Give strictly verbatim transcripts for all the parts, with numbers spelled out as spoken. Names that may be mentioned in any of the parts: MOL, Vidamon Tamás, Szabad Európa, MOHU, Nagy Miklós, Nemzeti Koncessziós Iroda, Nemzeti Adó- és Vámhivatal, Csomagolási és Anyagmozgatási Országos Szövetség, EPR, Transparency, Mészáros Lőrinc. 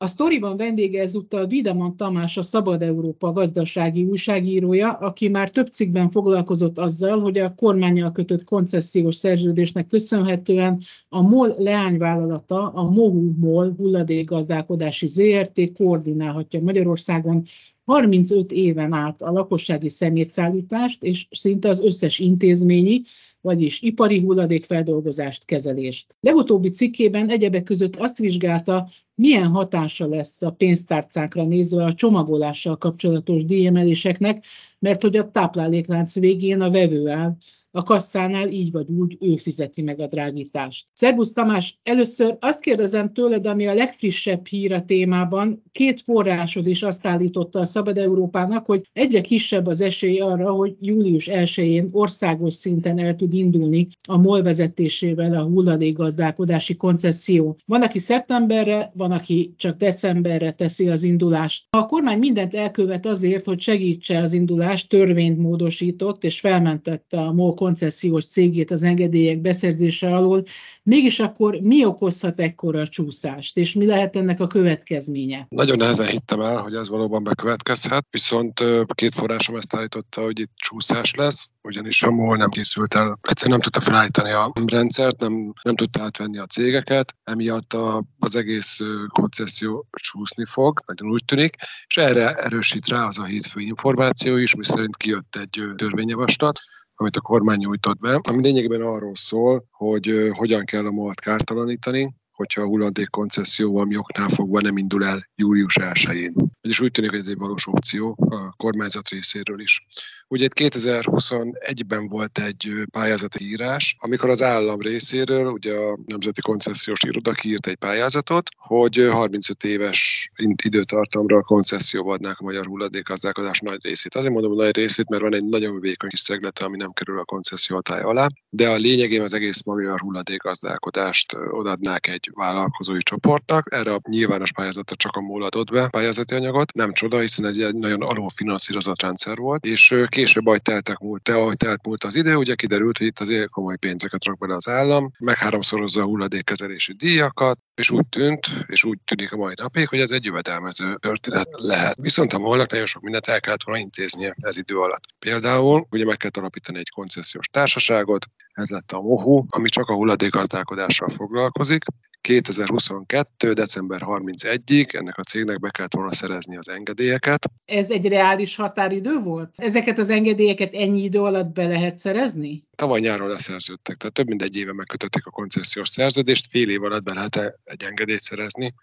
A sztoriban vendége ezúttal Vidamon Tamás, a Szabad Európa gazdasági újságírója, aki már több cikkben foglalkozott azzal, hogy a kormánnyal kötött koncessziós szerződésnek köszönhetően a MOL leányvállalata, a MOL Hulladékgazdálkodási Zrt. Koordinálhatja Magyarországon harmincöt éven át a lakossági szemétszállítást és szinte az összes intézményi, vagyis ipari hulladékfeldolgozást, kezelést. Legutóbbi cikkében egyebek között azt vizsgálta, milyen hatása lesz a pénztárcákra nézve a csomagolással kapcsolatos díjemeléseknek, mert hogy a tápláléklánc végén a vevő áll, a kasszánál így vagy úgy ő fizeti meg a drágítást. Szerbusz Tamás, először azt kérdezem tőled, ami a legfrissebb hír a témában. Két forrásod is azt állította a Szabad Európának, hogy egyre kisebb az esély arra, hogy július elsején országos szinten el tud indulni a MOL vezetésével a hulladékgazdálkodási koncesszió. Van, aki szeptemberre, van, aki csak decemberre teszi az indulást. A kormány mindent elkövet azért, hogy segítse az indulást, törvényt módosított és felmentette a MOL koncessziós cégét az engedélyek beszerzése alól, mégis akkor mi okozhat ekkora csúszást, és mi lehet ennek a következménye? Nagyon nehezen hittem el, hogy ez valóban bekövetkezhet, viszont két forrásom ezt állította, hogy itt csúszás lesz, ugyanis a MOL nem készült el, egyszerűen nem tudta felállítani a rendszert, nem, nem tudta átvenni a cégeket, emiatt a, az egész koncesszió csúszni fog, nagyon úgy tűnik, és erre erősít rá az a hétfői információ is, miszerint kijött egy törvényjavaslat, amit a kormány nyújtott be, ami lényegében arról szól, hogy hogyan kell a MOL-t kártalanítani, hogyha a hulladék koncesszió valami oknál fogva nem indul el július elsején. És úgy tűnik, hogy ez egy valós opció a kormányzat részéről is. Ugye itt kétezer-huszonegyben volt egy pályázati írás, amikor az állam részéről, ugye a Nemzeti Koncessziós Iroda kiírt egy pályázatot, hogy harmincöt éves időtartamra a koncesszióba adnák a magyar hulladékgazdálkodás nagy részét. Azért mondom a nagy részét, mert van egy nagyon vékony kis szeglete, ami nem kerül a koncesszió hatálya alá, de a lényegében az egész magyar hulladékgazdálkodást odaadnák egy vállalkozói csoportnak. Erre a nyilvános pályázatra csak a MOL adott be pályázati anyagot. Nem csoda, hiszen egy, egy nagyon alulfinanszírozott rendszer volt, és később, ahogy teltek múlt, ahogy telt múlt az idő, ugye kiderült, hogy itt azért komoly pénzeket rak bele az állam, megháromszorozza a hulladékkezelési díjakat, és úgy tűnt, és úgy tűnik a mai napig, hogy ez egy jövedelmező történet lehet. Viszont a MOL-nak nagyon sok mindent el kellett volna intéznie ez idő alatt. Például ugye meg kellett alapítani egy koncessziós társaságot, ez lett a MOHU, ami csak a hulladékgazdálkodással foglalkozik. kétezer-huszonkettő december harmincegyedikéig ennek a cégnek be kellett volna szerezni az engedélyeket. Ez egy reális határidő volt? Ezeket az engedélyeket ennyi idő alatt be lehet szerezni? Tavaly nyáron leszerződtek, tehát több mint egy éve megkötötték a koncessziós szerződést, fél év alatt be lehet egy engedélyt szerezni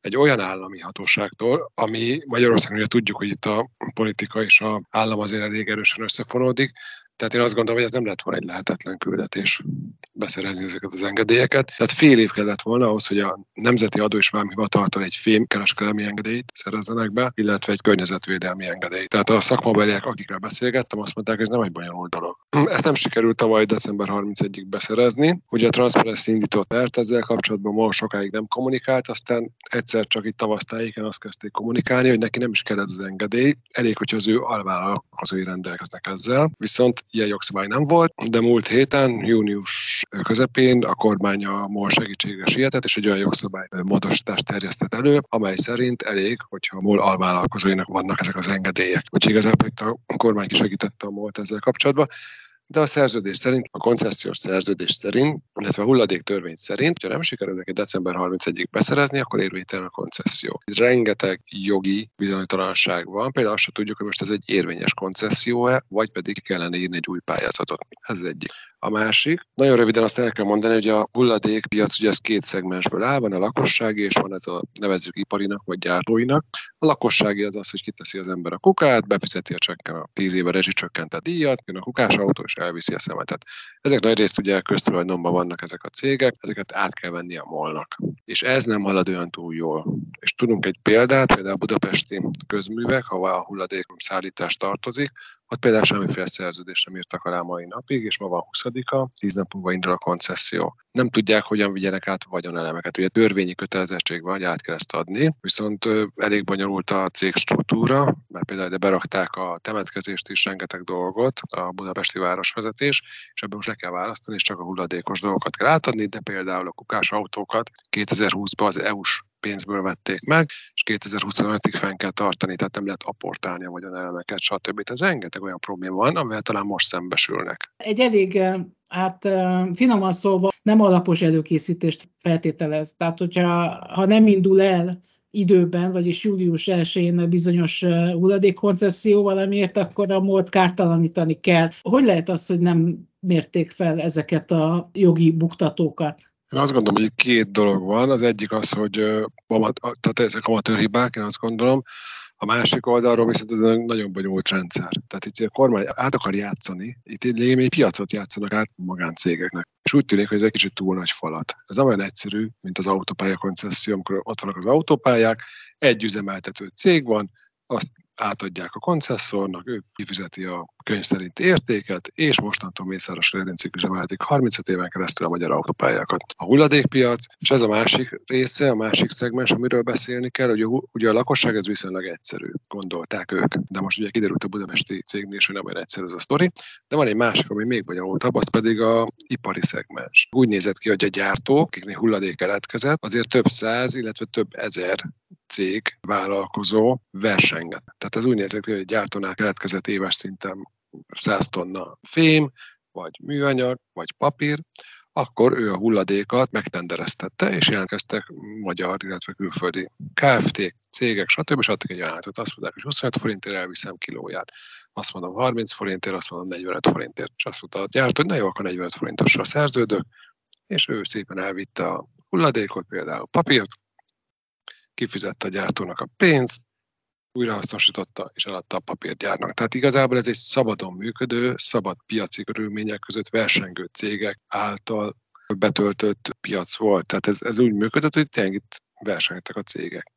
egy olyan állami hatóságtól, ami Magyarországon ugye tudjuk, hogy itt a politika és az állam azért elég erősen összefonódik, tehát én azt gondolom, hogy ez nem lett volna egy lehetetlen küldetés beszerezni ezeket az engedélyeket. Tehát fél év kellett volna ahhoz, hogy a Nemzeti Adó- és Vámhivataltól egy fémkereskedelmi engedélyt szerezzenek be, illetve egy környezetvédelmi engedélyt. Tehát a szakmabeliek, akikkel beszélgettem, azt mondták, hogy ez nem egy bonyolult dolog. Ezt nem sikerült tavaly december harmincegyedikéig beszerezni. Ugye a Transparency indított pert, ezzel kapcsolatban MOL sokáig nem kommunikált, aztán egyszer csak itt tavasztájéken azt kezdték kommunikálni, hogy neki nem is kellett az engedély, elég, hogy az ő alvállalkozói rendelkeznek ezzel. Viszont ilyen jogszabály nem volt, de múlt héten, június közepén a kormány a MOL segítségre sietett, és egy olyan jogszabály módosítást terjesztett elő, amely szerint elég, hogyha a MOL alvállalkozóinak vannak ezek az engedélyek. Úgyhogy igazából itt a kormány segítette a MOL-t ezzel kapcsolatban, de a szerződés szerint, a koncessziós szerződés szerint, illetve a hulladéktörvény szerint, ha nem sikerül neki december harmincegyedikéig beszerezni, akkor érvénytelen a koncesszió. Rengeteg jogi bizonytalanság van, például azt sem tudjuk, hogy most ez egy érvényes koncesszió-e, vagy pedig kellene írni egy új pályázatot. Ez egyik. A másik, nagyon röviden azt el kell mondani, hogy a hulladékpiac ugye ez két szegmensből áll, van a lakossági, és van ez a nevezzük iparinak vagy gyártóinak. A lakossági az az, hogy kiteszi az ember a kukát, befizeti a csekken a tíz éve rezsicsökkentett díjat, jön a kukás autó és elviszi a szemetet. Ezek nagyrészt ugye köztulajdonban vannak ezek a cégek, ezeket át kell venni a molnak. És ez nem halad olyan túl jól. És tudunk egy példát, például a budapesti közművek, ahová a hulladék szállítás tartozik, ott például semmiféle szerződést nem írtak alá mai napig, és ma van huszadika, tíz nap múlva indul a koncesszió. Nem tudják, hogyan vigyenek át a vagyonelemeket. Ugye törvényi kötelezettség van, hogy át kell ezt adni, viszont elég bonyolult a cég struktúra, mert például ide berakták a temetkezést is, rengeteg dolgot, a budapesti városvezetés, és ebből most le kell választani, és csak a hulladékos dolgokat kell átadni, de például a kukás autókat kétezer-húszban az é u-s pénzből vették meg, és kétezer-huszonötig fenn kell tartani, tehát nem lehet aportálni a vagyonelemeket, stb. Tehát rengeteg olyan probléma van, amivel talán most szembesülnek. Egy elég, hát finoman szólva, nem alapos előkészítést feltételez. Tehát, hogyha ha nem indul el időben, vagyis július elsején bizonyos hulladékkoncesszió valamiért, akkor a mód kártalanítani kell. Hogy lehet az, hogy nem mérték fel ezeket a jogi buktatókat? Én azt gondolom, hogy két dolog van. Az egyik az, hogy tehát ezek amatőr hibák, én azt gondolom. A másik oldalról viszont ez egy nagyon bonyolult rendszer. Tehát itt a kormány át akar játszani, itt egy piacot játszanak át magáncégeknek. És úgy tűnik, hogy ez egy kicsit túl nagy falat. Ez nem olyan egyszerű, mint az autópálya koncesszió, amikor ott vannak az autópályák, egy üzemeltető cég van, azt átadják a koncesszornak, ő kifizeti a könyv szerinti értéket, és mostantól Mészáros Lőrincig üzemeltetik harmincöt éven keresztül a magyar autópályákat. A hulladékpiac, és ez a másik része, a másik szegmens, amiről beszélni kell, hogy ugye a lakosság ez viszonylag egyszerű, gondolták ők. De most ugye kiderült a budapesti cégnél is, hogy nem olyan egyszerű ez a sztori, de van egy másik, ami még bonyolultabb, az pedig az ipari szegmens. Úgy nézett ki, hogy a gyártók, akiknél hulladék keletkezett, azért több száz, illetve több ezer cég, vállalkozó versengett. Tehát ez úgy nézett ki, hogy egy gyártónál keletkezett éves szinten száz tonna fém, vagy műanyag, vagy papír, akkor ő a hulladékat megtendereztette, és jelentkeztek magyar, illetve külföldi Kft. Cégek, stb. És adtak egy ajánlatot. Azt mondták, hogy huszonöt forintért elviszem kilóját. Azt mondom harminc forintért, azt mondom negyvenöt forintért. És azt mondta a gyártó, hogy na jó, akkor negyvenöt forintosra szerződök, és ő szépen elvitte a hulladékot, például papírt, kifizette a gyártónak a pénzt, újrahasznosította és eladta a papírgyárnak. Tehát igazából ez egy szabadon működő, szabad piaci körülmények között versengő cégek által betöltött piac volt. Tehát ez, ez úgy működött, hogy tényleg itt versenytek a cégek.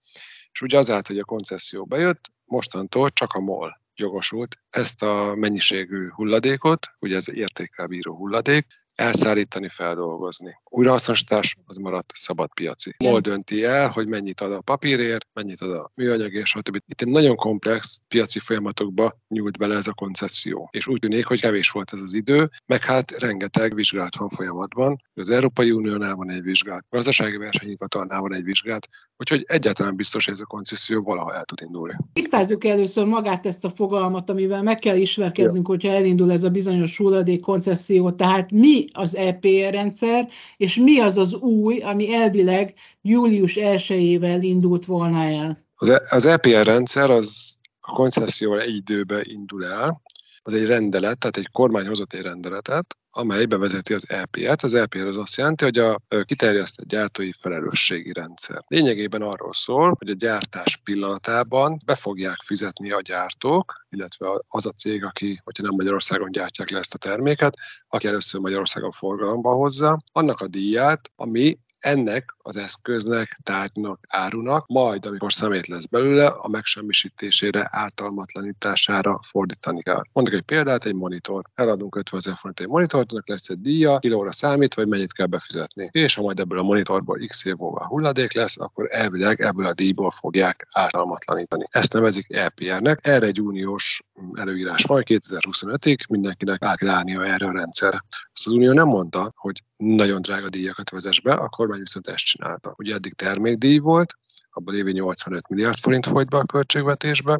És ugye azáltal, hogy a koncesszió bejött, mostantól csak a MOL jogosult ezt a mennyiségű hulladékot, ugye ez értékkel bíró hulladék, elszállítani, feldolgozni. Újrahasznosítás az maradt szabadpiaci. MOL dönti el, hogy mennyit ad a papírért, mennyit ad a műanyagért, stb. Itt egy nagyon komplex piaci folyamatokba nyúlt bele ez a koncesszió. És úgy tűnik, hogy kevés volt ez az idő, meg hát rengeteg vizsgálat van folyamatban. Az Európai Uniónál van egy vizsgálat, a gazdasági versenyhivatalnál van egy vizsgálat, úgyhogy egyáltalán biztos, hogy ez a koncesszió valaha el tud indulni. Tisztázzuk először magát ezt a fogalmat, amivel meg kell ismerkednünk, ja. Hogyha elindul ez a bizonyos hulladék koncesszió, tehát mi az é pé er rendszer, és mi az az új, ami elvileg július elsejével indult volna el? Az, az é pé er rendszer az a koncesszióval egy időben indul el, az egy rendelet, tehát egy kormány hozott egy rendeletet, amely bevezeti az é pé er-t. Az é pé er az azt jelenti, hogy a kiterjesztett gyártói felelősségi rendszer. Lényegében arról szól, hogy a gyártás pillanatában be fogják fizetni a gyártók, illetve az a cég, aki, hogyha nem Magyarországon gyártják le ezt a terméket, aki először Magyarországon forgalomba hozza, annak a díját, ami ennek az eszköznek, tárgynak, árunak, majd, amikor szemét lesz belőle, a megsemmisítésére, ártalmatlanítására fordítani kell. Mondok egy példát, egy monitor. Eladunk ötvenezer forint egy monitornak, lesz egy díja, kilóra számít, vagy mennyit kell befizetni. És ha majd ebből a monitorból x év múlva hulladék lesz, akkor elvileg ebből a díjból fogják ártalmatlanítani. Ezt nevezik é pé er-nek. Erre egy uniós előírás van, kétezer-huszonötig mindenkinek át kell állnia erre a rendszer. Ezt az unió nem mondta, hogy nagyon drága díjakat vezess be, a kormány viszont ezt csinálta. Ugye eddig termékdíj volt, abban évi nyolcvanöt milliárd forint folyt be a költségvetésbe,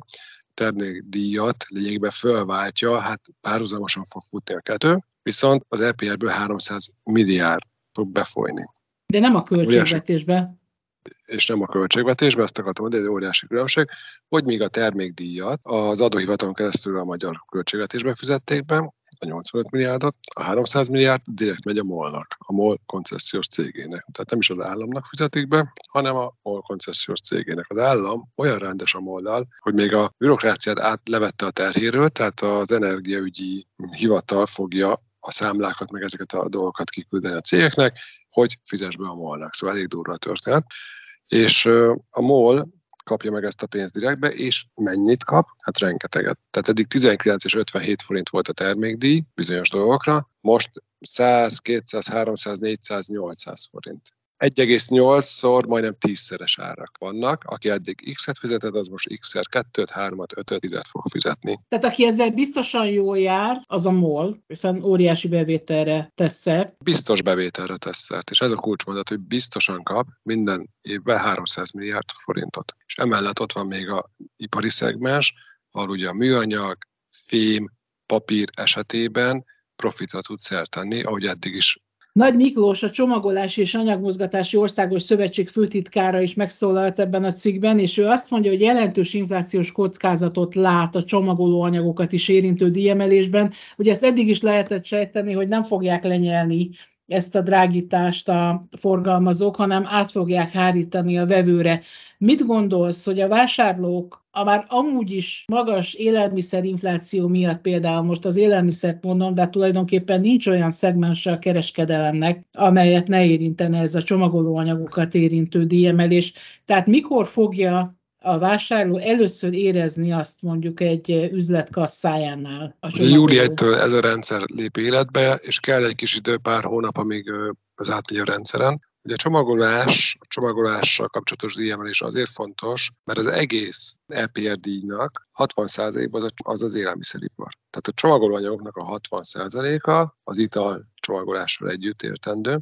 termékdíjat lényegében fölváltja, hát párhuzamosan fog futni a kettő, viszont az é pé er-ből háromszáz milliárd fog befolyni. De nem a költségvetésbe. És nem a költségvetésben, ezt akartam mondani, ez óriási különbség, hogy míg a termékdíjat az adóhivatalon keresztül a magyar költségvetésbe fizették be, a nyolcvanöt milliárdot, a háromszáz milliárd direkt megy a MOL-nak, a MOL koncessziós cégének. Tehát nem is az államnak fizetik be, hanem a MOL koncessziós cégének. Az állam olyan rendes a MOL-nal, hogy még a bürokráciát át levette a terhéről, tehát az energiaügyi hivatal fogja a számlákat, meg ezeket a dolgokat kiküldeni a cégeknek, hogy fizess be a MOL-nak. Szóval elég durva a történet. És a MOL kapja meg ezt a pénzt direktbe, és mennyit kap? Hát rengeteget. Tehát eddig tizenkilenc és ötvenhét forint volt a termékdíj bizonyos dolgokra, most száz, kétszáz, háromszáz, négyszáz, nyolcszáz forint. egy egész nyolcszor, majdnem tízszeres árak vannak. Aki eddig X-et fizetett, az most X-szer kettőt, hármat, ötöt, tízet fog fizetni. Tehát aki ezzel biztosan jól jár, az a MOL, hiszen óriási bevételre tesz szert. Biztos bevételre tesz szert, és ez a kulcsmondat, hogy biztosan kap minden évben háromszáz milliárd forintot. És emellett ott van még a ipari szegmens, ahol ugye a műanyag, fém, papír esetében profitra tud szert tenni, ahogy eddig is. Nagy Miklós, a Csomagolási és Anyagmozgatási Országos Szövetség főtitkára is megszólalt ebben a cikkben, és ő azt mondja, hogy jelentős inflációs kockázatot lát a csomagolóanyagokat is érintő díjemelésben. Ugye ezt eddig is lehetett sejteni, hogy nem fogják lenyelni ezt a drágítást a forgalmazók, hanem át fogják hárítani a vevőre. Mit gondolsz, hogy a vásárlók a már amúgy is magas élelmiszerinfláció miatt, például most az élelmiszert mondom, de tulajdonképpen nincs olyan szegmense a kereskedelemnek, amelyet ne érintene ez a csomagolóanyagokat érintő díjemelés. Tehát mikor fogja a vásárló először érezni azt mondjuk egy üzlet kasszájánál? júliustól ez a rendszer lép életbe, és kell egy kis idő, pár hónap, amíg az átmegy a rendszeren. Ugye a csomagolás, a csomagolással kapcsolatos díjemelés azért fontos, mert az egész E P R díjnak hatvan százaléka az az élelmiszeripar. Tehát a csomagolóanyagoknak a hatvan százaléka az ital csomagolással együtt értendő,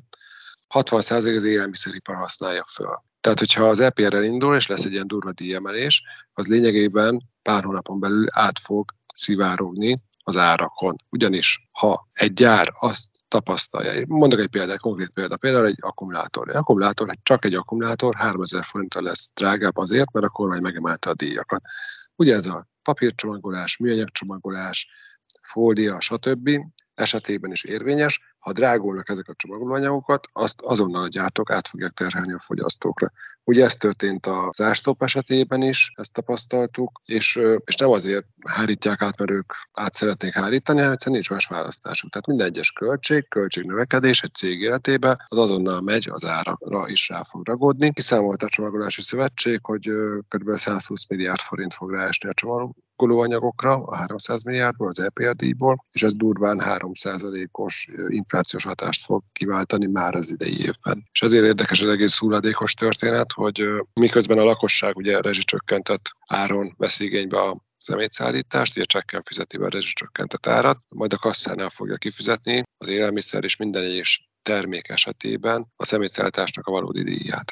hatvan százalék az élelmiszeripar használja föl. Tehát, hogyha az E P R-rel indul, és lesz egy ilyen durva díjemelés, az lényegében pár hónapon belül át fog szivárogni az árakon. Ugyanis, ha egy gyár azt tapasztalja, mondok egy példát, konkrét példát, például egy akkumulátor. Egy akkumulátor, csak egy akkumulátor háromezer forinttal lesz drágább azért, mert a kormány megemelte a díjakat. Ugye ez a papírcsomagolás, műanyagcsomagolás, fólia, stb. Esetében is érvényes. Ha drágulnak ezek a csomagolóanyagokat, azt azonnal a gyártók át fogják terhelni a fogyasztókra. Ugye ez történt az ástop esetében is, ezt tapasztaltuk, és, és nem azért hárítják át, mert ők át szeretnék hárítani, hanem egyszerűen nincs más választásuk. Tehát minden egyes költség, költségnövekedés egy cég életében, az azonnal megy, az árakra is rá fog ragódni. Kiszámolt a Csomagolási Szövetség, hogy kb. százhúsz milliárd forint fog ráesni a csomagolóanyagokra, a háromszáz milliárdból, az E P R díjból, és ez durván három százalékos infláció hatást fog kiváltani már az idei évben. És azért érdekes az egész hulladékos történet, hogy miközben a lakosság ugye rezsicsökkentett áron veszi igénybe a szemétszállítást, ugye csekken fizeti be a rezsicsökkentett árat, majd a kasszánál fogja kifizetni az élelmiszer és minden egyes termék esetében a szemétszállításnak a valódi díját.